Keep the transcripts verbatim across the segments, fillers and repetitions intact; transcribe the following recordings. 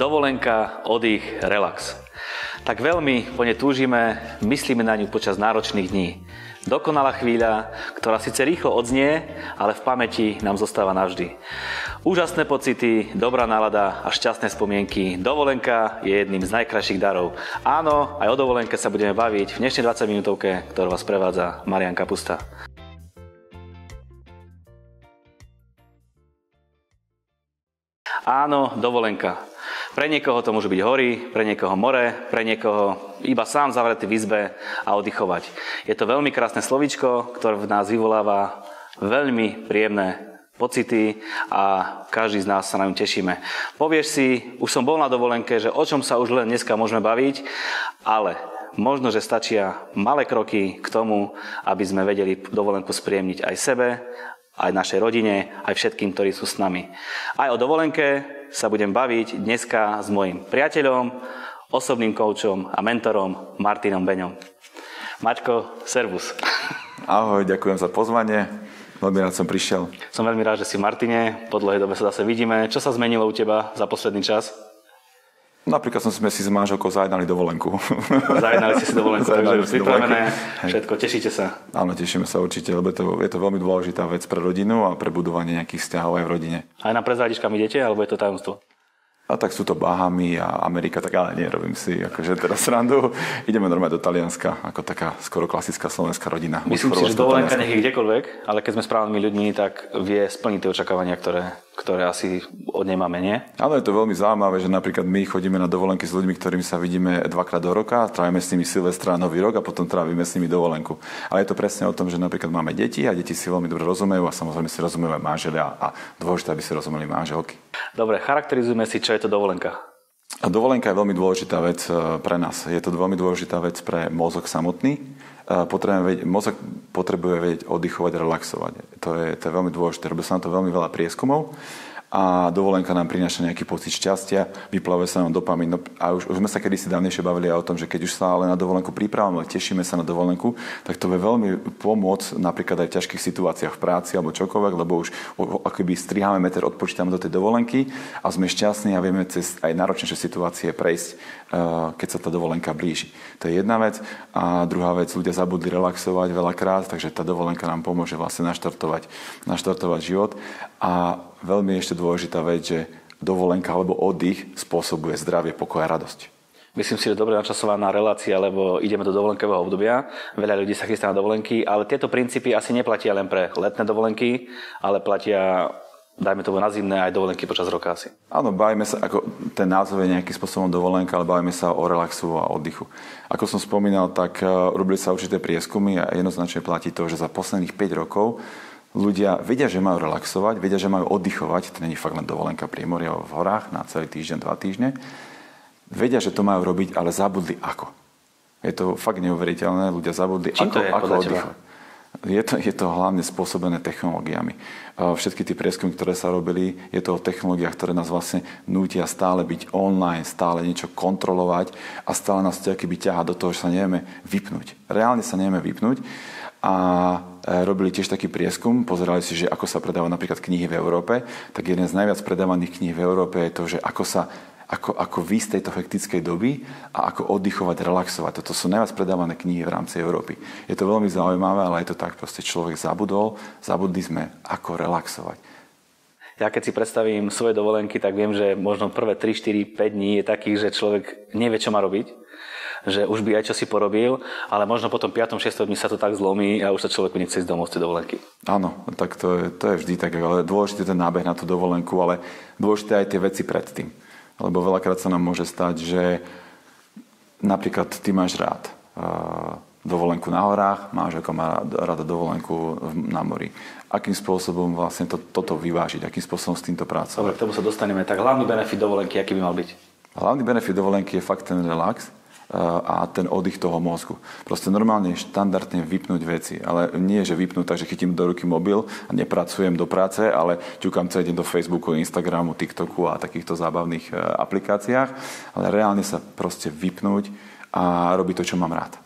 dovolenka, oddych, relax. Tak veľmi po nej túžime, myslíme na ňu počas náročných dní. Dokonalá chvíľa, ktorá síce rýchlo odznie, ale v pamäti nám zostáva navždy. Úžasné pocity, dobrá nálada a šťastné spomienky. Dovolenka je jedným z najkrajších darov. Áno, aj o dovolenke sa budeme baviť v dnešnej dvadsaťminútovke, ktorú vás prevádza Marian Kapusta. Áno, dovolenka. Pre niekoho to môžu byť hory, pre niekoho more, pre niekoho iba sám zavretý v izbe a oddychovať. Je to veľmi krásne slovíčko, ktoré v nás vyvoláva veľmi príjemné pocity a každý z nás sa na ňu tešíme. Povieš si, už som bol na dovolenke, že o čom sa už len dneska môžeme baviť, ale možno, že stačia malé kroky k tomu, aby sme vedeli dovolenku spríjemniť aj sebe, aj našej rodine, aj všetkým, ktorí sú s nami. Aj o dovolenke sa budem baviť dneska s mojím priateľom, osobným koučom a mentorom Martinom Beňom. Maťko, servus. Ahoj, ďakujem za pozvanie. Veľmi rád som prišiel. Som veľmi rád, že si, Martine. Po dlhej dobe sa zase vidíme. Čo sa zmenilo u teba za posledný čas? Napríklad sme si s manželkou zajednali dovolenku. Zajednali ste si dovolenku, zajednali takže pripravené, všetko, tešíte sa. Áno, tešíme sa určite, lebo to, je to veľmi dôležitá vec pre rodinu a pre budovanie nejakých vzťahov aj v rodine. Aj na prezradičkami idete, alebo je to tajomstvo? A tak sú to Bahamy a Amerika, tak ale nie, robím si akože teraz srandu. Ideme normálne do Talianska, ako taká skoro klasická slovenská rodina. Myslím si, že dovolenka nech je kdekoľvek, ale keď sme správnymi ľuďmi, tak vie splniť tie očakávania, ktoré, ktoré asi od nej máme, nie? Áno, je to veľmi zaujímavé, že napríklad my chodíme na dovolenky s ľuďmi, ktorými sa vidíme dvakrát do roka, trávime s nimi Silvestra a Nový rok a potom trávime s nimi dovolenku. Ale je to presne o tom, že napríklad máme deti a deti si veľmi dobre rozumejú a samozrejme si rozumejú aj manželia a dôležité, aby si rozumeli manželky. Dobre, charakterizujme si, čo je to dovolenka. Dovolenka je veľmi dôležitá vec pre nás. Je to veľmi dôležitá vec pre mozog samotný. Vedieť, mozog potrebuje vedieť oddychovať, relaxovať. To je, to je veľmi dôležité. Robí sa na to veľmi veľa prieskumov a dovolenka nám prináša nejaký pocit šťastia, vyplavuje sa nám dopamin. No, a už, už sme sa kedysi dávnejšie bavili aj o tom, že keď už sa ale na dovolenku pripravujeme, tešíme sa na dovolenku, tak to vie veľmi pomôcť napríklad aj v ťažkých situáciách v práci alebo čokoľvek, lebo už akoby striháme meter, odpočítame do tej dovolenky a sme šťastní a vieme cez aj náročnejšie situácie prejsť, keď sa tá dovolenka blíži. To je jedna vec. A druhá vec, ľudia zabudli relaxovať veľakrát, takže tá dovolenka nám pomôže vlastne naštartovať, naštartovať život. A veľmi ešte dôležitá vec, že dovolenka alebo oddych spôsobuje zdravie, pokoj a radosť. Myslím si, že dobre načasovaná relácia, lebo ideme do dovolenkového obdobia. Veľa ľudí sa chystá na dovolenky, ale tieto princípy asi neplatia len pre letné dovolenky, ale platia, dajme to na zimné, aj dovolenky počas roka asi. Áno, bavíme sa, ako ten názov je nejakým spôsobom dovolenka, ale bavíme sa o relaxu a oddychu. Ako som spomínal, tak robili sa určité prieskumy a jednoznačne platí to, že za posledných päť rokov ľudia vedia, že majú relaxovať, vedia, že majú oddychovať, to nie je fakt len dovolenka pri mori v horách na celý týždeň, dva týždne. Vedia, že to majú robiť, ale zabudli ako. Je to fakt neuveriteľné, ľudia zabudli Čím ako, ako oddychovať. Je to, je to hlavne spôsobené technológiami. Všetky tie prieskumy, ktoré sa robili, je to o technológiách, ktoré nás vlastne nútia stále byť online, stále niečo kontrolovať a stále nás to akýby ťaha do toho, že sa nevieme vypnúť. Reálne sa nevieme vypnúť. A robili tiež taký prieskum, pozerali si, že ako sa predávajú napríklad knihy v Európe, tak jeden z najviac predávaných kníh v Európe je to, že ako sa ako, ako výjsť z tejto hektickej doby a ako oddychovať, relaxovať. Toto sú najviac predávané knihy v rámci Európy. Je to veľmi zaujímavé, ale je to tak, proste človek zabudol, zabudli sme, ako relaxovať. Ja keď si predstavím svoje dovolenky, tak viem, že možno prvé tri, štyri, päť dní je takých, že človek nevie, čo má robiť, že už by aj čo si porobil, ale možno potom piatom šiestom dní sa to tak zlomí a už sa človeku nechce ísť domov z tej dovolenky. Áno, tak to je, to je vždy tak, ale dôležité ten nábeh na tú dovolenku, ale dôležité aj tie veci predtým. Lebo veľakrát sa nám môže stať, že napríklad ty máš rád dovolenku na horách, máš ako má rada dovolenku na mori. Akým spôsobom vlastne to, toto vyvážiť, akým spôsobom s týmto pracovať. Dobre, k tomu sa dostaneme. Tak hlavný benefit dovolenky, aký by mal byť? Hlavný benefit dovolenky je fakt ten relax a ten oddych toho mozgu. Proste normálne štandardne vypnúť veci, ale nie, že vypnúť, takže chytím do ruky mobil a nepracujem do práce, ale ťukám celý deň do Facebooku, Instagramu, TikToku a takýchto zábavných aplikáciách, ale reálne sa proste vypnúť a robiť to, čo mám rád.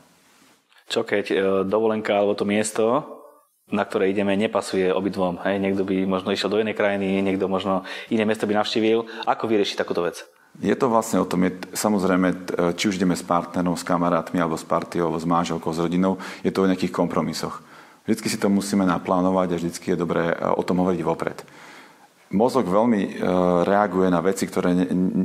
Čo keď dovolenka alebo to miesto, na ktoré ideme, nepasuje obidvom? Hej? Niekto by možno išiel do inej krajiny, niekto možno iné miesto by navštívil. Ako vyriešiť takúto vec? Je to vlastne o tom, je, samozrejme, či už ideme s partnerom, s kamarátmi, alebo s partiou, alebo s manželkou, s rodinou, je to o nejakých kompromisoch. Vždycky si to musíme naplánovať a vždycky je dobré o tom hovoriť vopred. Mozog veľmi reaguje na veci, ktoré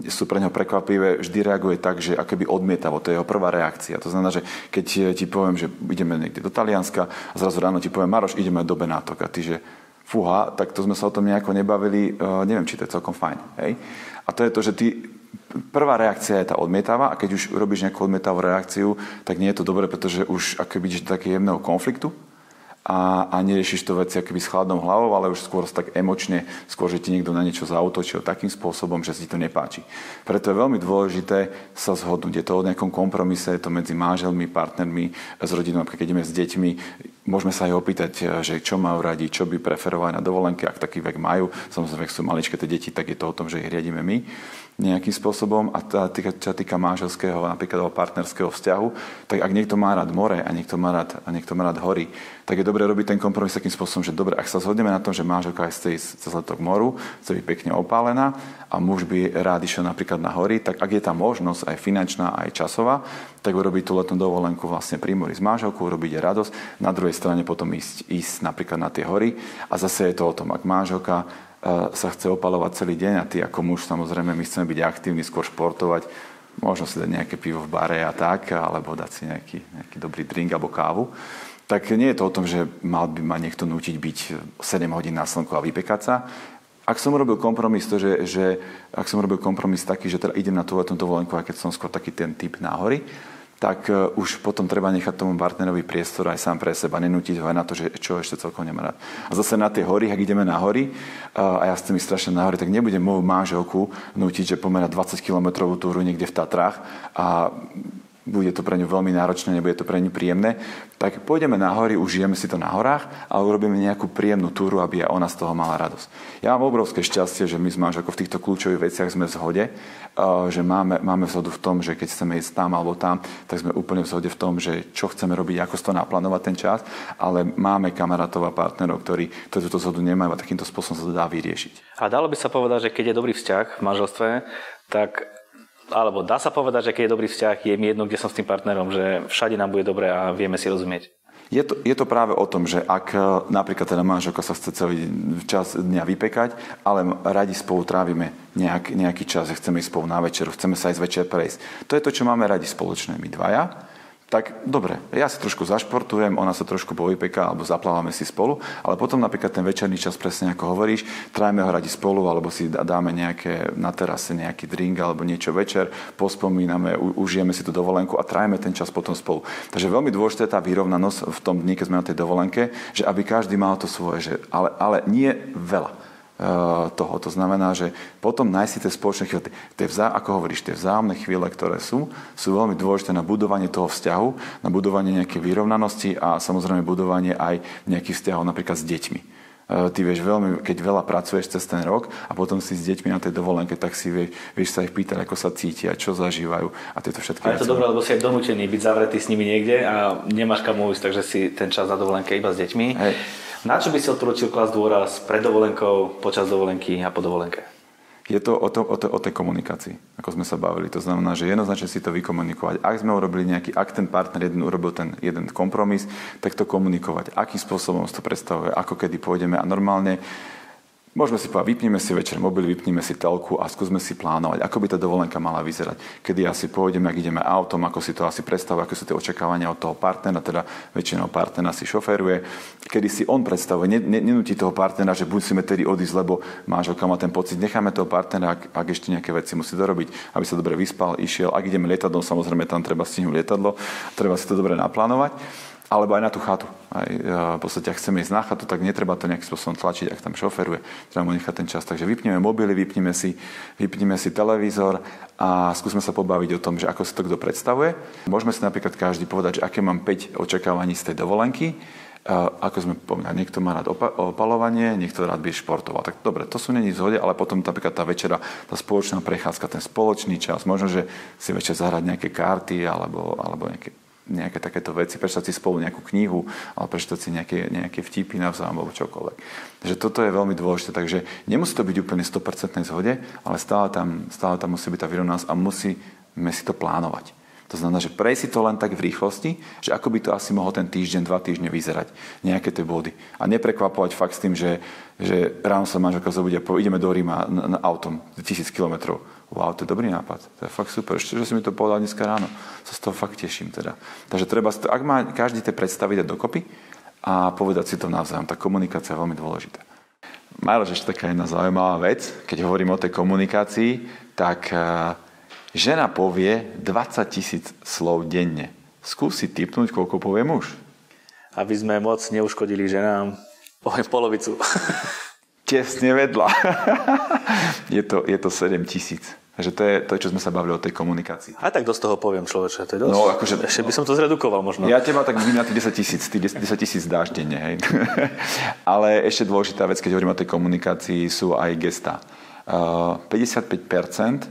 sú pre neho prekvapivé, vždy reaguje tak, že akoby odmietavo, to je jeho prvá reakcia. To znamená, že keď ti poviem, že ideme niekde do Talianska a zrazu ráno ti poviem, Maroš, ideme do Benátok a ty, že fúha, tak to sme sa o tom nejako nebavili, neviem, či to je celkom fajn. Hej? A to je to, že ty prvá reakcia je tá odmietavá a keď už robíš nejakú odmietavú reakciu, tak nie je to dobré, pretože už akoby ideš do takého jemného konfliktu a, a neriešiš to veci akoby s chladnou hlavou, ale už skôr tak emočne, skôr, že ti niekto na niečo zaútočil takým spôsobom, že si to nepáči. Preto je veľmi dôležité sa zhodnúť. Je to o nejakom kompromise, je to medzi manželmi, partnermi, s rodinou, keď ideme s deťmi. Môžeme sa aj opýtať, že čo majú radi, čo by preferovali na dovolenke, ak taký vek majú. Samozrejme, ak sú maličké tie deti, tak je to o tom, že ich riadíme my nejakým spôsobom. A tá, čo týka manželského, napríklad partnerského vzťahu, tak ak niekto má rád more a niekto má rád, a niekto má rád hory, tak je dobré robiť ten kompromis takým spôsobom, že dobre, ak sa zhodneme na tom, že manželka chce ísť cez leto k moru, chce byť pekne opálená a muž by rád išiel napríklad na hory, tak ak je tá možnosť aj finančná, aj časová, tak urobiť tú letnú dovolenku vlastne pri mori s manželkou, urobiť radosť. Na druhej strane potom ísť, ísť napríklad na tie hory a zase je to o tom, ak manželka sa chce opalovať celý deň a ty ako muž samozrejme my chceme byť aktívni, skôr športovať, možno si dať nejaké pivo v bare a tak, alebo dať si nejaký, nejaký dobrý drink alebo kávu, tak nie je to o tom, že mal by ma niekto nútiť byť sedem hodín na slnku a vypekať sa. Ak som robil kompromis, to, že, že ak som robil kompromis taký, že teda idem na tú letnú dovolenku, a keď som skôr taký ten typ na hory, tak už potom treba nechať tomu partnerovi priestor aj sám pre seba, nenútiť ho aj na to, že čo ešte celkom nemá rád. A zase na tie hory, ak ideme na hory, a ja chcem ísť strašne na hory, tak nebudem moju manželku nútiť, že pomerá dvadsaťkilometrovú túru niekde v Tatrách a bude to pre ňu veľmi náročné, nebude to pre ňu príjemné, tak pôjdeme na hory, užijeme si to na horách a urobíme nejakú príjemnú túru, aby aj ona z toho mala radosť. Ja mám obrovské šťastie, že my s manželkou v týchto kľúčových veciach sme v zhode, že máme, máme vzhodu v tom, že keď chceme ísť tam alebo tam, tak sme úplne v zhode v tom, že čo chceme robiť, ako si to naplánovať ten čas, ale máme kamarátov a partnerov, ktorí túto zhodu nemajú a takýmto spôsobom sa to dá vyriešiť. A dalo by sa povedať, že keď je dobrý vzťah v manželstve, tak alebo dá sa povedať, že keď je dobrý vzťah, je mi jedno, kde som s tým partnerom, že všade nám bude dobre a vieme si rozumieť. Je to, je to práve o tom, že ak napríklad teda manželka sa chce celý čas dňa vypekať, ale radi spolu trávime nejak, nejaký čas, že chceme ísť spolu na večeru, chceme sa ísť večer prejsť. To je to, čo máme radi spoločné my dvaja. Tak dobre, ja si trošku zašportujem, ona sa trošku povypeká alebo zaplávame si spolu, ale potom napríklad ten večerný čas, presne ako hovoríš, trajme ho radi spolu alebo si dáme nejaké, na terase nejaký drink alebo niečo večer, pospomíname, užijeme si tú dovolenku a trajme ten čas potom spolu. Takže veľmi dôležitá je tá vyrovnanosť v tom dni, keď sme na tej dovolenke, že aby každý mal to svoje, že, ale, ale nie veľa toho. To znamená, že potom nájsť si tie spoločné chvíle, tie vzá, ako hovoríš, tie vzájomné chvíle, ktoré sú, sú veľmi dôležité na budovanie toho vzťahu, na budovanie nejakej vyrovnanosti a samozrejme budovanie aj nejakých vzťahov napríklad s deťmi. Ty vieš veľmi, keď veľa pracuješ cez ten rok a potom si s deťmi na tej dovolenke, tak si vieš, vieš sa ich pýtať, ako sa cítia, čo zažívajú a tieto všetky. A je to dobré, lebo si aj donútený byť zavretý s nimi niekde a nemáš kam ísť, takže si ten čas na dovolenke iba s deťmi. Hej. Na čo by si odporúčil klásť dôraz pred dovolenkou, počas dovolenky a po dovolenke? Je to o, to, o, to, o tej komunikácii, ako sme sa bavili. To znamená, že jednoznačne si to vykomunikovať. Ak sme urobili nejaký, ak ten partner jeden urobil ten jeden kompromis, tak to komunikovať. Akým spôsobom si to predstavuje, ako kedy pôjdeme a normálne môžeme si povedať, vypneme si večer mobil, vypneme si telku a skúsme si plánovať, ako by tá dovolenka mala vyzerať. Kedy asi pôjdeme, ak ideme autom, ako si to asi predstavuje, ako sú tie očakávania od toho partnera, teda väčšinou partnera si šoféruje, kedy si on predstavuje, nenúti toho partnera, že musíme tedy odísť, lebo manželka má ten pocit, necháme toho partnera, ak, ak ešte nejaké veci musí dorobiť, aby sa dobre vyspal, išiel. Ak ideme lietadlom, samozrejme tam treba stihnúť lietadlo, treba si to dobre naplánovať. Alebo aj na tú chatu. Aj, v podstate, ak chceme ísť na chatu, tak netreba to nejakým spôsobom tlačiť, ak tam šoferuje. Treba mu nechať ten čas. Takže vypneme mobily, vypneme si, vypneme si televízor a skúsme sa pobaviť o tom, že ako si to kto predstavuje. Môžeme si napríklad každý povedať, že aké mám päť očakávaní z tej dovolenky. Ako sme pomínali, niekto má rád opalovanie, niekto rád by športoval. Tak dobre, to sú není v zhode, ale potom napríklad tá večera, tá spoločná prechádzka, ten spoločný čas. Možno, že si večer zahrať nejaké karty alebo, alebo nejaké nejaké takéto veci, prečítať si spolu nejakú knihu, ale prečítať si nejaké, nejaké vtipy navzájom alebo čokoľvek. Takže toto je veľmi dôležité. Takže nemusí to byť úplne sto percent zhode, ale stále tam, stále tam musí byť tá vyrovnanosť a musíme si to plánovať. To znamená, že prejsť si to len tak v rýchlosti, že ako by to asi mohol ten týždeň, dva týždne vyzerať, nejaké tie body. A neprekvapovať fakt s tým, že, že ráno sa manželka zobudí a ideme do Ríma na, na autom, tisíc kilometrov. Wow, to je dobrý nápad, to je fakt super, ešte, že si mi to povedal dneska ráno. Sa z toho fakt teším teda. Takže treba, ak má každý tie predstavy dať dokopy a povedať si to navzájom, tá komunikácia je veľmi dôležitá. Majlo, že ešte taká jedna zaujímavá vec, keď hovorím o tej komunikácii, tak... Žena povie dvadsať tisíc slov denne. Skúsi tipnúť, koľko povie muž. Aby sme moc neuškodili ženám, poviem polovicu. Tesne vedla. je, to, je to sedem tisíc. Takže to je to, čo sme sa bavili o tej komunikácii. A tak dosť toho poviem, človeče. To je dosť. No, akože, ešte by som to zredukoval možno. Ja teba tak vidím na tých desať tisíc. Ty desať tisíc dáš denne, hej. Ale ešte dôležitá vec, keď hovorím o tej komunikácii, sú aj gestá. Uh, päťdesiatpäť percent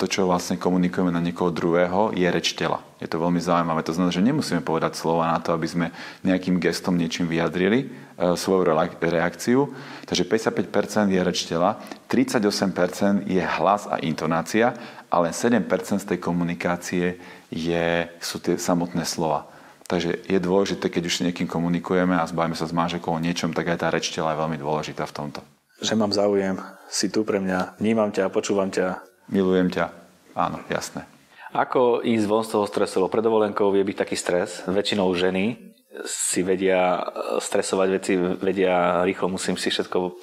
to, čo vlastne komunikujeme na niekoho druhého, je reč tela. Je to veľmi zaujímavé. To znamená, že nemusíme povedať slova na to, aby sme nejakým gestom niečím vyjadrili e, svoju reakciu. Takže päťdesiatpäť percent je reč tela, tridsaťosem percent je hlas a intonácia, ale sedem percent z tej komunikácie je, sú tie samotné slova. Takže je dôležité, keď už s niekým komunikujeme a zbavíme sa s manželkou o niečom, tak aj tá reč tela je veľmi dôležitá v tomto. Že mám záujem, si tu pre mňa, vnímam ťa, počúvam ťa. Milujem ťa. Áno, jasné. Ako ísť von z toho stresu? Pred dovolenkou vie byť taký stres. Väčšinou ženy si vedia stresovať veci, vedia rýchlo, musím si všetko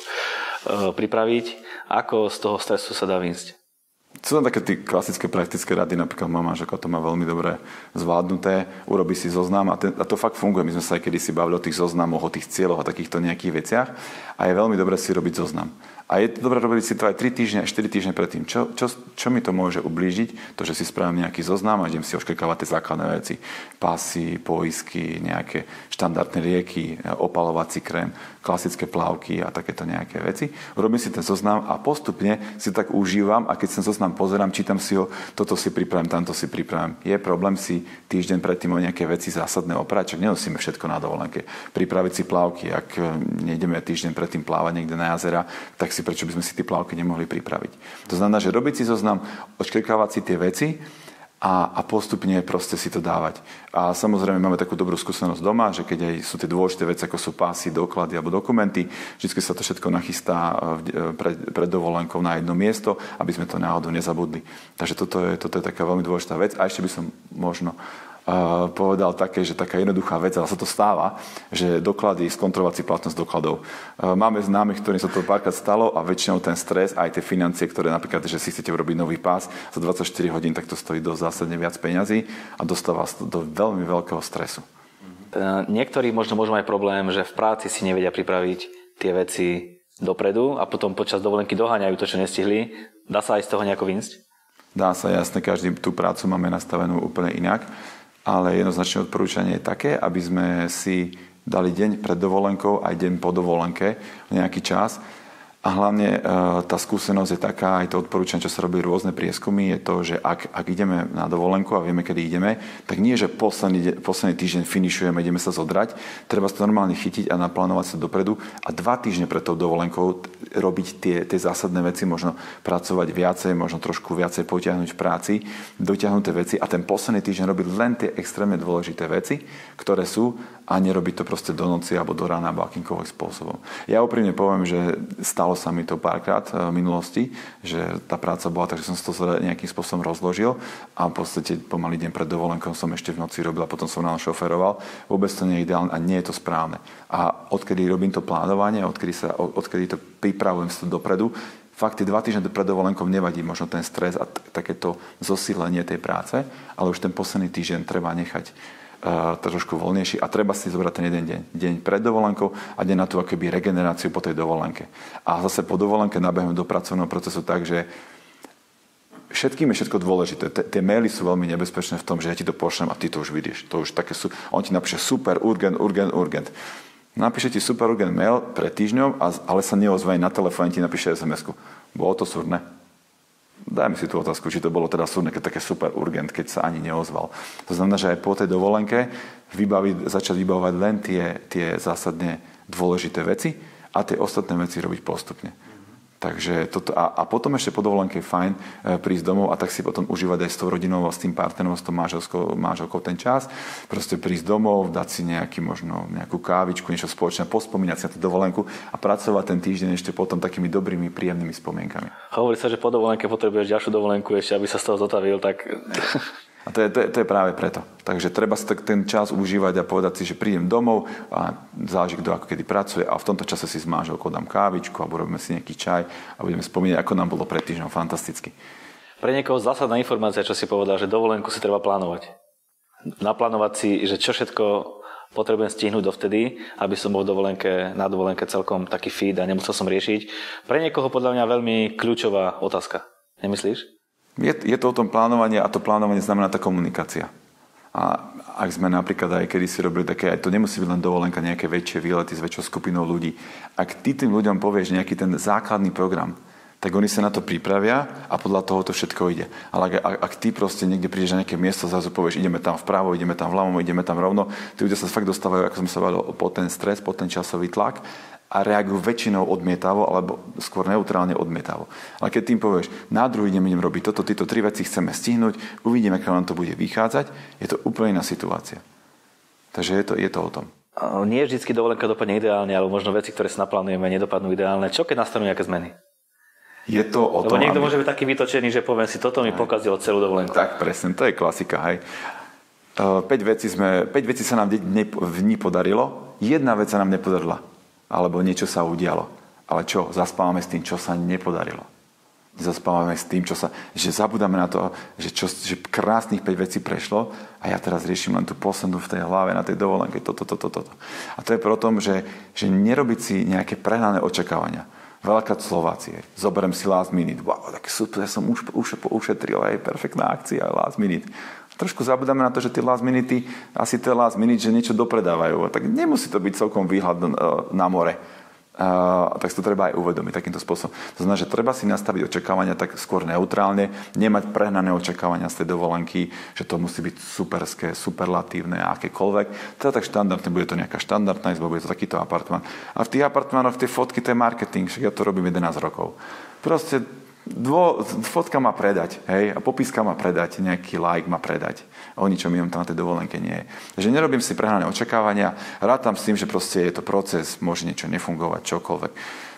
pripraviť. Ako z toho stresu sa dá vyjsť? Sú tam také tie klasické praktické rady, napríklad mama, že to má veľmi dobre zvládnuté, urobí si zoznam a, ten, a to fakt funguje. My sme sa aj kedysi bavili o tých zoznamoch, o tých cieľoch a takýchto nejakých veciach a je veľmi dobre si robiť zoznam. A je dobré robiť si to aj tri týždne, štyri týždne predtým. Čo, čo, čo mi to môže ublížiť? To, že si spravím nejaký zoznam a idem si oškrkávať tie základné veci. Pásy, poisky, nejaké štandardné lieky, opalovací krém, klasické plavky a takéto nejaké veci. Robím si ten zoznam a postupne si tak užívam a keď ten zoznam pozerám, čítam si ho, toto si pripravím, tamto si pripravím. Je problém si týždeň predtým o nejaké veci zásadné oprať, čo nenosíme všetko na dovolenke. Pripraviť si plavky, ak nejdeme týždeň predtým plávať niekde na jazera, tak si prečo by sme si tie plavky nemohli pripraviť. To znamená, že robiť si zoznam, odškrkávať si tie veci a, a postupne proste si to dávať. A samozrejme máme takú dobrú skúsenosť doma, že keď aj sú tie dôležité veci, ako sú pásy, doklady alebo dokumenty, vždy sa to všetko nachystá pred, pred dovolenkou na jedno miesto, aby sme to náhodou nezabudli. Takže toto je, toto je taká veľmi dôležitá vec. A ešte by som možno Uh, povedal také, že taká jednoduchá vec, ale sa to stáva, že doklady, skontrolovať si platnosť dokladov. Uh, máme známych, ktorým sa to párkrát stalo a väčšinou ten stres, aj tie financie, ktoré napríklad, že si chcete urobiť nový pás za dvadsaťštyri hodín, tak to stojí dosť zásadne viac peňazí a dostáva sa do veľmi veľkého stresu. Uh, niektorí možno môžu mať problém, že v práci si nevedia pripraviť tie veci dopredu a potom počas dovolenky doháňajú to, čo nestihli. Dá sa aj z toho nejako vyjsť? Dá sa, jasne, každý tú prácu máme nastavenú úplne inak. Ale jednoznačné odporúčanie je také, aby sme si dali deň pred dovolenkou aj deň po dovolenke nejaký čas. A hlavne e, tá skúsenosť je taká, aj to odporúčanie, čo sa robí rôzne prieskumy, je to, že ak, ak ideme na dovolenku a vieme, kedy ideme, tak nie, že posledný, de- posledný týždeň finišujeme, ideme sa zodrať, treba sa normálne chytiť a naplánovať sa dopredu a dva týždne pred tou dovolenkou t- robiť tie, tie zásadné veci, možno pracovať viacej, možno trošku viacej potiahnuť v práci, dotiahnuť tie veci a ten posledný týždeň robiť len tie extrémne dôležité veci, ktoré sú a nerobiť to proste do noci alebo do rána alebo akýmkoľvek spôsobom. Ja úprimne poviem, že stalo sa mi to párkrát v minulosti, že tá práca bola, takže som to nejakým spôsobom rozložil a v podstate pomaly deň pred dovolenkou som ešte v noci robil a potom som ráno šoferoval. Vôbec to nie je ideálne a nie je to správne. A odkedy robím to plánovanie, odkedy, sa, odkedy to pripravujem sa dopredu, fakt tie dva týždne pred dovolenkou nevadí možno ten stres a t- takéto zosílenie tej práce, ale už ten posledný týždeň treba nechať trošku voľnejší a treba si zobrať ten jeden deň. Deň pred dovolenkou a deň na tú akoby regeneráciu po tej dovolenke. A zase po dovolenke nabehnúť do pracovného procesu tak, že všetkým je všetko dôležité. Tie maily sú veľmi nebezpečné v tom, že ja ti to pošlem a ty to už vidíš. To už také sú... On ti napíše super, urgent, urgent, urgent. Napíše ti super urgent mail pred týždňom, ale sa neozve na telefóne, ti napíše es em es ku. Bolo to súrne. Dajme si tú otázku, či to bolo teda súdne, keď také super urgent, keď sa ani neozval. To znamená, že aj po tej dovolenke vybaviť, začať vybavovať len tie, tie zásadne dôležité veci a tie ostatné veci robiť postupne. Takže toto, a, a potom ešte po dovolenke je fajn e, prísť domov a tak si potom užívať aj s tou rodinou, s tým partnerom, s tou manželskou, manželkou ten čas. Proste prísť domov, dať si nejaký, možno nejakú kávičku, niečo spoločné, pospomínať si na tú dovolenku a pracovať ten týždeň ešte potom takými dobrými, príjemnými spomienkami. Hovorí sa, že po dovolenke potrebuješ ďalšiu dovolenku ešte, aby sa z toho zotavil, tak... A to je, to, je, to je práve preto. Takže treba si ten čas užívať a povedať si, že prídem domov a záleží, kto ako kedy pracuje a v tomto čase si s manželkou dám kávičku alebo robíme si nejaký čaj a budeme spomínať, ako nám bolo pred týždňom fantasticky. Pre niekoho zásadná informácia, čo si povedal, že dovolenku si treba plánovať. Naplánovať si, že čo všetko potrebujem stihnúť dovtedy, aby som bol v dovolenke, na dovolenke celkom taký fit a nemusel som riešiť. Pre niekoho podľa mňa veľmi kľúčová otázka. Nemyslíš? Je, je to o tom plánovanie a to plánovanie znamená tá komunikácia. A ak sme napríklad aj kedy si robili také, aj to nemusí byť len dovolenka, nejaké väčšie výlety s väčšou skupinou ľudí. Ak ty tým ľuďom povieš nejaký ten základný program, tak oni sa na to pripravia a podľa toho to všetko ide. Ale ak, ak, ak ty proste niekde prídeš na nejaké miesto, zrazu povieš, ideme tam vpravo, ideme tam vľavo, ideme tam rovno, tí ľudia sa fakt dostávajú, ako som sa bavil, po ten stres, po ten časový tlak a reagujú väčšinou odmietavo, alebo skôr neutrálne odmietavo. Ale keď tým povieš, na druhý deň idem robiť toto, tieto tri veci chceme stihnúť, uvidíme, ako nám to bude vychádzať, je to úplne iná situácia. Takže je to, je to o tom. Nie je vždy dovolenka dopadne ideálne, alebo možno veci, ktoré si naplánujeme, nedopadnú ideálne. Čo keď nastanú nejaké zmeny? Je to o tom... Lebo niekto môže byť taký vytočený, že poviem si, toto mi pokazilo celú dovolenku. Tak presne, to je klasika, hej. päť vecí, sme, päť vecí sa nám v dni podarilo, jedna vec sa nám nepodarila. Alebo niečo sa udialo. Ale čo? Zaspávame s tým, čo sa nepodarilo. Zaspávame s tým, čo sa... Že zabudáme na to, že, čo, že krásnych päť vecí prešlo a ja teraz riešim len tú poslednú v tej hlave na tej dovolenke. Toto, toto, toto. A to je pro tom, že, že nerobiť si nejaké prehnané očakávania. Veľakrát Slováci. Zoberiem si last minute. Wow, tak super, ja som už, už ušetril. Aj perfektná akcia, last minute. Trošku zabudáme na to, že tie last minute, asi tie last minute, že niečo dopredávajú. Tak nemusí to byť celkom výhľad na more. A tak si to treba aj uvedomiť takýmto spôsobom. To znamená, že treba si nastaviť očakávania tak skôr neutrálne, nemať prehnané očakávania z tej dovolenky, že to musí byť superské, superlatívne a akékoľvek. Teda tak štandardne, bude to nejaká štandardná izba, bude to takýto apartmán. A v tých apartmánoch, v tej fotky, to je marketing, však ja to robím jedenásť rokov. Proste Dvo, fotka má predať, hej, a popiska má predať, nejaký like má predať. O ničom inom tam na tej dovolenke nie je. Takže nerobím si prehnané očakávania, rátam s tým, že proste je to proces, môže niečo nefungovať, čokoľvek.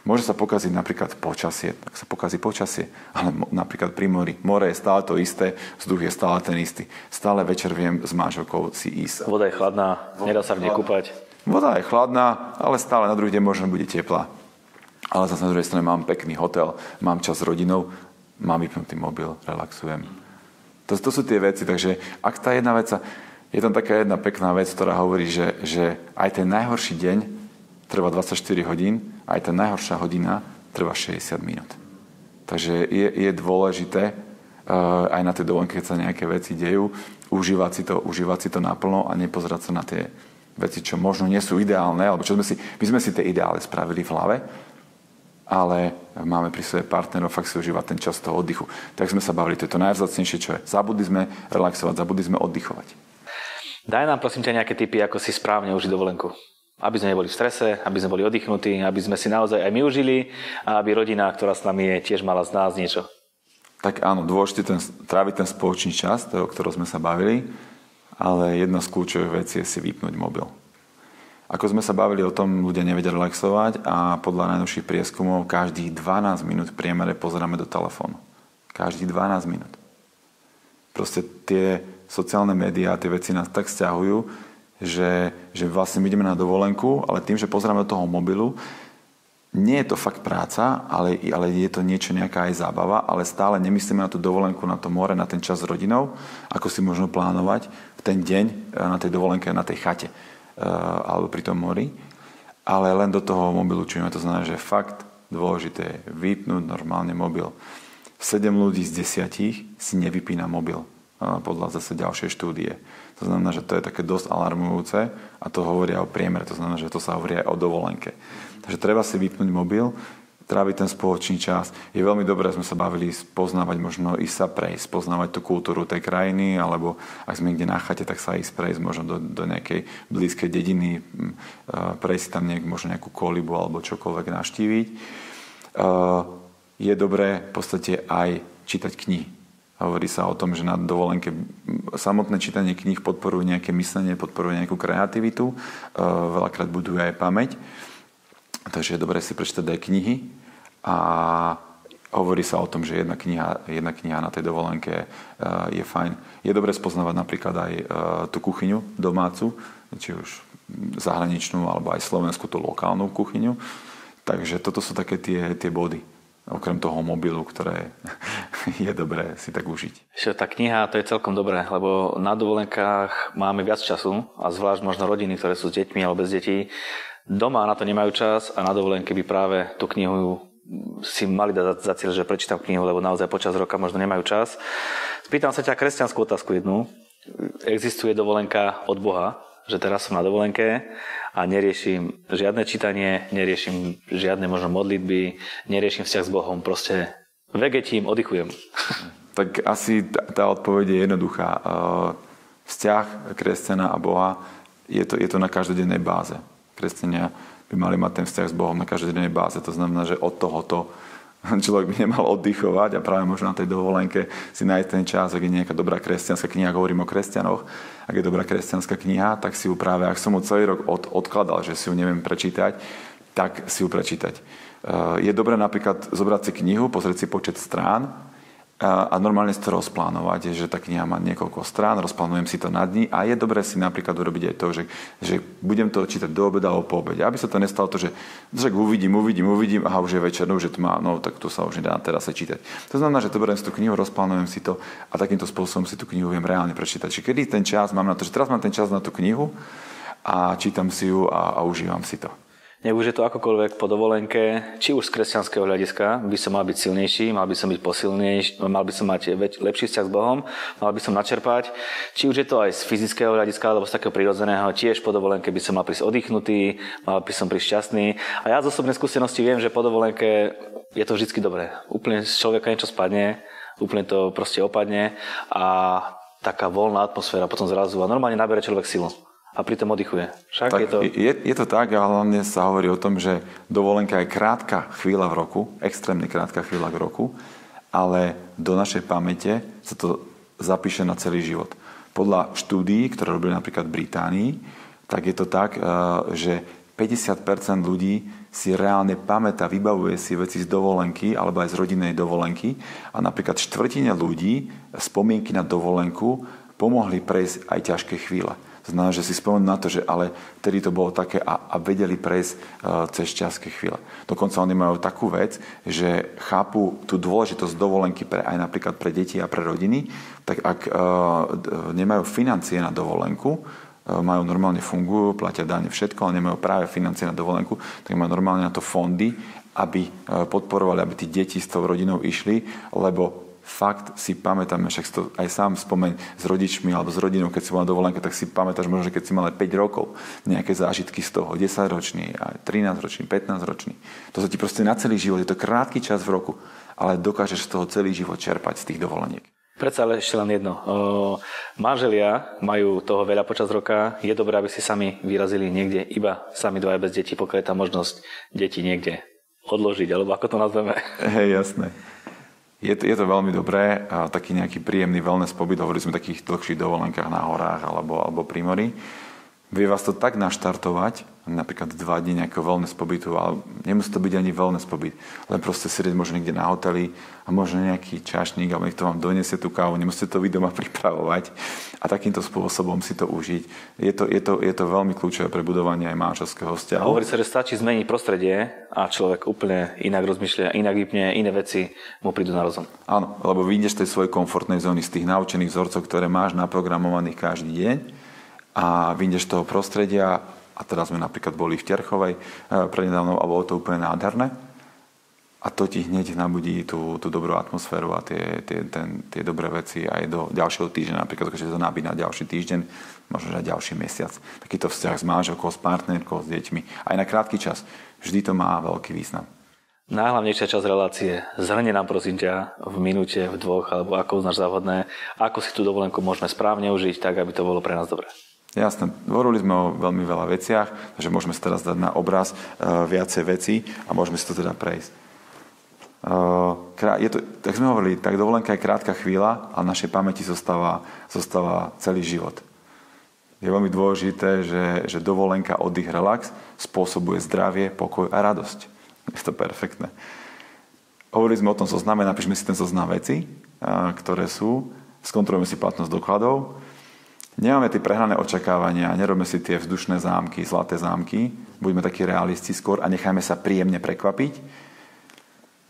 Môže sa pokaziť napríklad počasie, tak sa pokazí počasie, ale mo, napríklad pri mori. More je stále to isté, vzduch je stále ten istý. Stále večer viem s manželkou si ísť. Voda je chladná, voda nedá sa v nej kúpať. Voda je chladná, ale stále na druhý deň možno bude teplá. Ale zase na druhej strane mám pekný hotel, mám čas s rodinou, mám vypnutý mobil, relaxujem. To, to sú tie veci, takže ak tá jedna vec, je tam taká jedna pekná vec, ktorá hovorí, že, že aj ten najhorší deň trvá dvadsaťštyri hodín, aj tá najhoršia hodina trvá šesťdesiat minút. Takže je, je dôležité, uh, aj na tej dovolenke, keď sa nejaké veci dejú, užívať si to, užívať si to naplno a nepozerať sa na tie veci, čo možno nie sú ideálne, alebo čo sme si, my sme si tie ideály spravili v hlave, ale máme pri sebe partnerov, fakt si užívať ten čas toho oddychu. Tak sme sa bavili, to je to najvzácnejšie, čo je. Zabudli sme relaxovať, zabudli sme oddychovať. Daj nám prosím ťa nejaké tipy, ako si správne užiť dovolenku. Aby sme neboli v strese, aby sme boli oddychnutí, aby sme si naozaj aj my užili a aby rodina, ktorá s nami je, tiež mala z nás niečo. Tak áno, dôležité ten, tráviť ten spoločný čas, to, o ktorom sme sa bavili, ale jedna z kľúčových vecí je si vypnúť mobil. Ako sme sa bavili o tom, ľudia nevedia relaxovať a podľa najnovších prieskumov každých dvanásť minút v priemere pozeráme do telefónu. Každých dvanásť minút. Proste tie sociálne médiá, tie veci nás tak sťahujú, že, že vlastne ideme na dovolenku, ale tým, že pozeráme do toho mobilu, nie je to fakt práca, ale, ale je to niečo, nejaká aj zábava, ale stále nemyslíme na tú dovolenku, na to more, na ten čas s rodinou, ako si možno plánovať v ten deň na tej dovolenke, na tej chate. Alebo pri tom mori, ale len do toho mobilu čujeme. To znamená, že fakt dôležité je vypnúť normálne mobil. sedem ľudí z desať si nevypína mobil, podľa zase ďalšej štúdie. To znamená, že to je také dosť alarmujúce a to hovoria o priemere, to znamená, že to sa hovorí aj o dovolenke. Takže treba si vypnúť mobil, tráviť ten spoločný čas. Je veľmi dobré, sme sa bavili poznávať, možno ísť sa prejsť, poznávať tú kultúru tej krajiny, alebo ak sme niekde na chate, tak sa ísť prejsť možno do, do nejakej blízkej dediny, prejsť tam niek, možno nejakú kolibu alebo čokoľvek navštíviť. Je dobré v podstate aj čítať knihy. Hovorí sa o tom, že na dovolenke samotné čítanie kníh podporuje nejaké myslenie, podporuje nejakú kreativitu, veľakrát buduje aj pamäť. Takže je dobré si prečítať aj knihy a hovorí sa o tom, že jedna kniha, jedna kniha na tej dovolenke je fajn. Je dobré spoznávať napríklad aj tú kuchyňu domácu, či už zahraničnú, alebo aj slovenskú, tú lokálnu kuchyňu. Takže toto sú také tie, tie body, okrem toho mobilu, ktoré je dobré si tak užiť. Ešte tá kniha, to je celkom dobré, lebo na dovolenkách máme viac času a zvlášť možno rodiny, ktoré sú s deťmi alebo bez detí, doma na to nemajú čas a na dovolenke by práve tú knihu si mali dať za cieľ, že prečítam knihu, lebo naozaj počas roka možno nemajú čas. Spýtam sa ťa kresťanskú otázku jednu. Existuje dovolenka od Boha, že teraz som na dovolenke a neriešim žiadne čítanie, neriešim žiadne možno modlitby, neriešim vzťah s Bohom, proste vegetím, oddychujem. Tak asi tá, tá odpoveď je jednoduchá. Vzťah kresťana a Boha je to, je to na každodennej báze. Kresťania by mali mať ten vzťah s Bohom na každodennej báze. To znamená, že od tohoto človek by nemal oddychovať a práve možno na tej dovolenke si nájsť ten čas, ak je nejaká dobrá kresťanská kniha, hovorím o kresťanoch, ak je dobrá kresťanská kniha, tak si ju práve, ak som ju celý rok od, odkladal, že si ju neviem prečítať, tak si ju prečítať. Je dobré napríklad zobrať si knihu, pozrieť si počet strán a normálne si to rozplánovať, že tá kniha má niekoľko strán, rozplánujem si to na dni a je dobré si napríklad urobiť aj to, že, že budem to čítať do obeda alebo po obede, aby sa to nestalo to, že, že uvidím, uvidím, uvidím, aha, už je večer, no už je tma, no tak tu sa už nedá teraz sa čítať. To znamená, že to beriem si tú knihu, rozplánujem si to a takýmto spôsobom si tú knihu viem reálne prečítať. Čiže kedy ten čas mám na to, že teraz mám ten čas na tú knihu a čítam si ju a, a užívam si to. Nech už je to akokoľvek po dovolenke, či už z kresťanského hľadiska by som mal byť silnejší, mal by som byť posilnejší, mal by som mať lepší vzťah s Bohom, mal by som načerpať, či už je to aj z fyzického hľadiska alebo z takého prirodzeného, tiež po dovolenke by som mal prísť oddychnutý, mal by som prísť šťastný. A ja z osobnej skúsenosti viem, že po dovolenke je to vždy dobré. Úplne z človeka niečo spadne, úplne to proste opadne a taká voľná atmosféra potom zrazu a normálne nabere človek silu. A pritom oddychuje. Však tak, je, to... Je, je to tak, ale hlavne sa hovorí o tom, že dovolenka je krátka chvíľa v roku, extrémne krátka chvíľa v roku, ale do našej pamäte sa to zapíše na celý život. Podľa štúdií, ktoré robili napríklad v Británii, tak je to tak, že päťdesiat percent ľudí si reálne pamätá, vybavuje si veci z dovolenky alebo aj z rodinnej dovolenky a napríklad štvrtina ľudí spomienky na dovolenku pomohli prejsť aj ťažké chvíle. Znamená, že si spomenú na to, že ale tedy to bolo také a, a vedeli prejsť e, cez časké chvíle. Dokonca oni majú takú vec, že chápu tú dôležitosť dovolenky pre, aj napríklad pre deti a pre rodiny, tak ak e, nemajú financie na dovolenku, e, majú normálne fungujú, platia dáne všetko, ale nemajú práve financie na dovolenku, tak majú normálne na to fondy, aby e, podporovali, aby tí deti s tou rodinou išli, lebo fakt si pamätáme, však to aj sám spomeň s rodičmi alebo s rodinou, keď si bola na dovolenke, tak si pamätáš možno, že keď si mal päť rokov, nejaké zážitky z toho, desaťročný, trinásťročný, pätnásťročný. To sa ti proste na celý život, je to krátky čas v roku, ale dokážeš z toho celý život čerpať z tých dovoleniek. Predsa ale ešte len jedno. O, manželia majú toho veľa počas roka. Je dobré, aby si sami vyrazili niekde, iba sami dvaja bez detí, pokiaľ je tá možnosť deti niekde odložiť, alebo ako to nazveme. Hej, jasné. Je to, je to veľmi dobré, taký nejaký príjemný wellness pobyt, hovorili sme o takých dlhších dovolenkách na horách alebo, alebo pri mori. Vie vás to tak naštartovať, napríklad dva dni nejakého wellness pobytu, ale nemusí to byť ani wellness pobyt, len proste sedieť možno niekde na hoteli a možno nejaký čašník, alebo niekto vám donesie tú kávu, nemusíte to vy doma pripravovať a takýmto spôsobom si to užiť. Je to, je to, je to veľmi kľúčové pre budovanie aj manželského vzťahu. Hovorí sa, že stačí zmeniť prostredie a človek úplne inak rozmýšľa, inak vypne, iné veci mu prídu na rozum. Áno, lebo vyjdeš z tej svojej komfortnej zóny, z tých naučených vzorcov, ktoré máš naprogramovaných každý deň a vyjdeš z toho prostredia. A teraz sme napríklad boli v Terchovej prednedávno a bolo to úplne nádherné. A to ti hneď nabudí tú, tú dobrú atmosféru a tie, tie, ten, tie dobré veci aj do ďalšieho týždňa. Napríklad, keď to nabíde na ďalší týždeň, možno aj ďalší mesiac. Takýto vzťah s manželkou, s partnerkou, s deťmi. Aj na krátky čas. Vždy to má veľký význam. Najhlavnejšia časť relácie. Zhrni nám, prosím ťa, v minúte, v dvoch, alebo ako uznáš záhodné, ako si tú dovolenku môžeme správne užiť, tak aby to bolo pre nás dobré. Jasné. Hovorili sme o veľmi veľa veciach, takže môžeme si teraz dať na obraz uh, viacej veci a môžeme si to teda prejsť. Uh, krá- je to, tak sme hovorili, tak dovolenka je krátka chvíľa a v našej pamäti zostáva, zostáva celý život. Je veľmi dôležité, že, že dovolenka, oddych, relax spôsobuje zdravie, pokoj a radosť. Je to perfektné. Hovorili sme o tom zozname, napíšme si ten zoznam veci, ktoré sú, skontrolujeme si platnosť dokladov, nemáme tie prehnané očakávania, nerobme si tie vzdušné zámky, zlaté zámky, buďme takí realisti skôr a nechajme sa príjemne prekvapiť.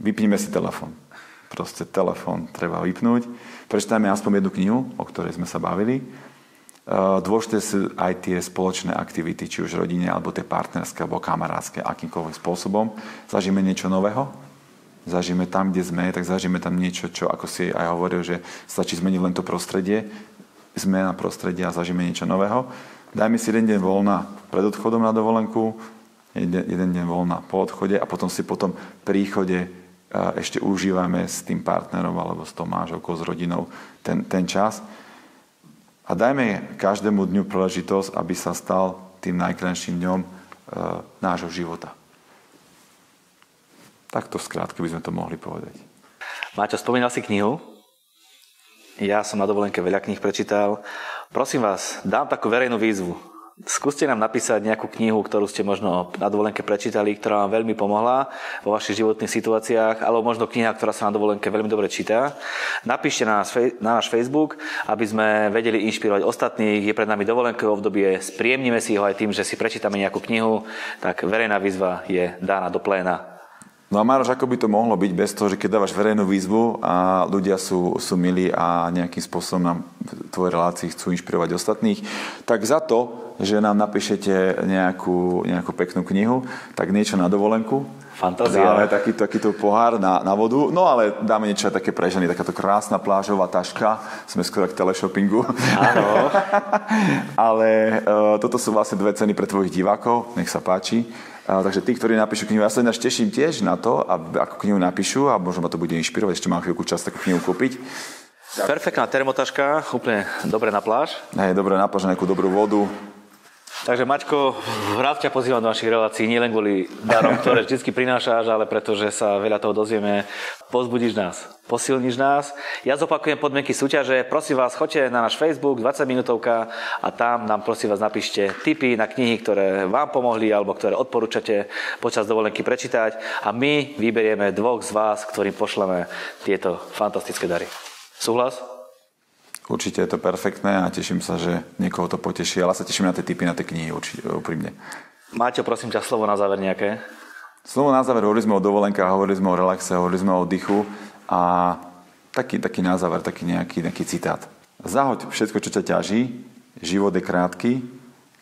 Vypnime si telefon. Proste telefon treba vypnúť. Prečítajme aspoň jednu knihu, o ktorej sme sa bavili. Dôležité sú aj tie spoločné aktivity, či už rodine, alebo tie partnerské, alebo kamarátske, akýmkoľvek spôsobom. Zažijeme niečo nového, zažijeme tam, kde sme, tak zažijeme tam niečo, čo, ako si aj hovoril, že stačí zmeniť len to prostredie, zmena prostredia a zažijeme niečo nového. Dajme si jeden deň voľna pred odchodom na dovolenku, jeden, jeden deň voľna po odchode a potom si po tom príchode ešte užívame s tým partnerom, alebo s tou manželkou, s rodinou ten, ten čas. A dajme každému dňu príležitosť, aby sa stal tým najkrajším dňom e, nášho života. Takto skrátke by sme to mohli povedať. Máťo, spomínal si knihu. Ja som na dovolenke veľa kníh prečítal. Prosím vás, dám takú verejnú výzvu. Skúste nám napísať nejakú knihu, ktorú ste možno na dovolenke prečítali, ktorá vám veľmi pomohla vo vašich životných situáciách, alebo možno kniha, ktorá sa na dovolenke veľmi dobre číta. Napíšte na, nás, na náš Facebook, aby sme vedeli inšpirovať ostatných. Je pred nami dovolenké obdobie, spríjemnime si ho aj tým, že si prečítame nejakú knihu, tak verejná výzva je dána do pléna. No a Maroš, ako by to mohlo byť bez toho, že keď dávaš verejnú výzvu a ľudia sú, sú milí a nejakým spôsobom nám v tvojej relácii chcú inšpirovať ostatných, tak za to, že nám napíšete nejakú, nejakú peknú knihu, tak niečo na dovolenku. Fantázia. Dáme taký, takýto pohár na, na vodu, no ale dáme niečo také pre ženy, takáto krásna plážová taška, sme skoro k teleshoppingu. Áno. Ale uh, toto sú vlastne dve ceny pre tvojich divákov, nech sa páči. Uh, takže tí, ktorí napíšu knihu, ja sa ináč teším tiež na to, a, ako knihu napíšu a možno ma to bude inšpirovať, ešte mám chvíľku čas takú knihu kúpiť. Perfektná termotaška, úplne dobre na pláž. Hej, dobre na pláž, nejakú dobrú vodu. Takže Maťko, rád ťa pozývam do našich relácií, nielen kvôli darom, ktoré vždy prinášaš, ale pretože sa veľa toho dozvieme. Pozbudíš nás, posilníš nás. Ja zopakujem podmienky súťaže. Prosím vás, choďte na náš Facebook, dvadsaťminútovka a tam nám prosím vás napíšte tipy na knihy, ktoré vám pomohli alebo ktoré odporúčate počas dovolenky prečítať a my vyberieme dvoch z vás, ktorým pošleme tieto fantastické dary. Súhlas? Určite je to perfektné a teším sa, že niekoho to poteší, ale sa teším na tie tipy, na tie knihy určite, úprimne. Máťo, prosím ťa, slovo na záver nejaké? Slovo na záver, hovorili sme o dovolenkách, hovorili sme o relaxe, hovorili sme o oddychu a taký, taký na záver, taký nejaký, nejaký citát. Zahoď všetko, čo ťa ťaží, život je krátky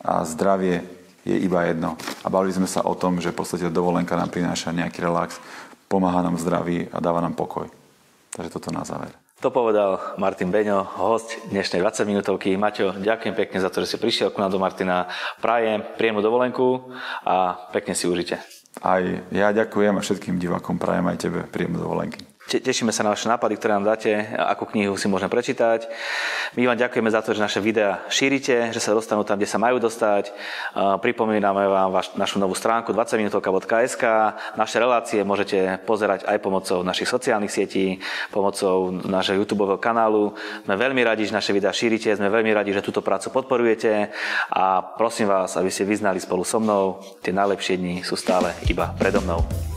a zdravie je iba jedno. A bavili sme sa o tom, že v podstate dovolenka nám prináša nejaký relax, pomáha nám zdraví a dáva nám pokoj. Takže toto na záver. To povedal Martin Beňo, host dnešnej dvadsaťminútovky. Maťo, ďakujem pekne za to, že si prišiel k nám do Martina. Prajem príjemnú dovolenku a pekne si užite. Aj ja ďakujem a všetkým divákom prajem aj tebe príjemnú dovolenky. Te- tešíme sa na vaše nápady, ktoré nám dáte, akú knihu si môžeme prečítať. My vám ďakujeme za to, že naše videá šírite, že sa dostanú tam, kde sa majú dostať. Pripomíname vám vaš, našu novú stránku dvadsaťminútovka bodka es ká. Naše relácie môžete pozerať aj pomocou našich sociálnych sietí, pomocou nášho YouTube kanálu. Sme veľmi radi, že naše videá šírite, sme veľmi radi, že túto prácu podporujete a prosím vás, aby ste vyznali spolu so mnou, tie najlepšie dni sú stále iba predo mnou.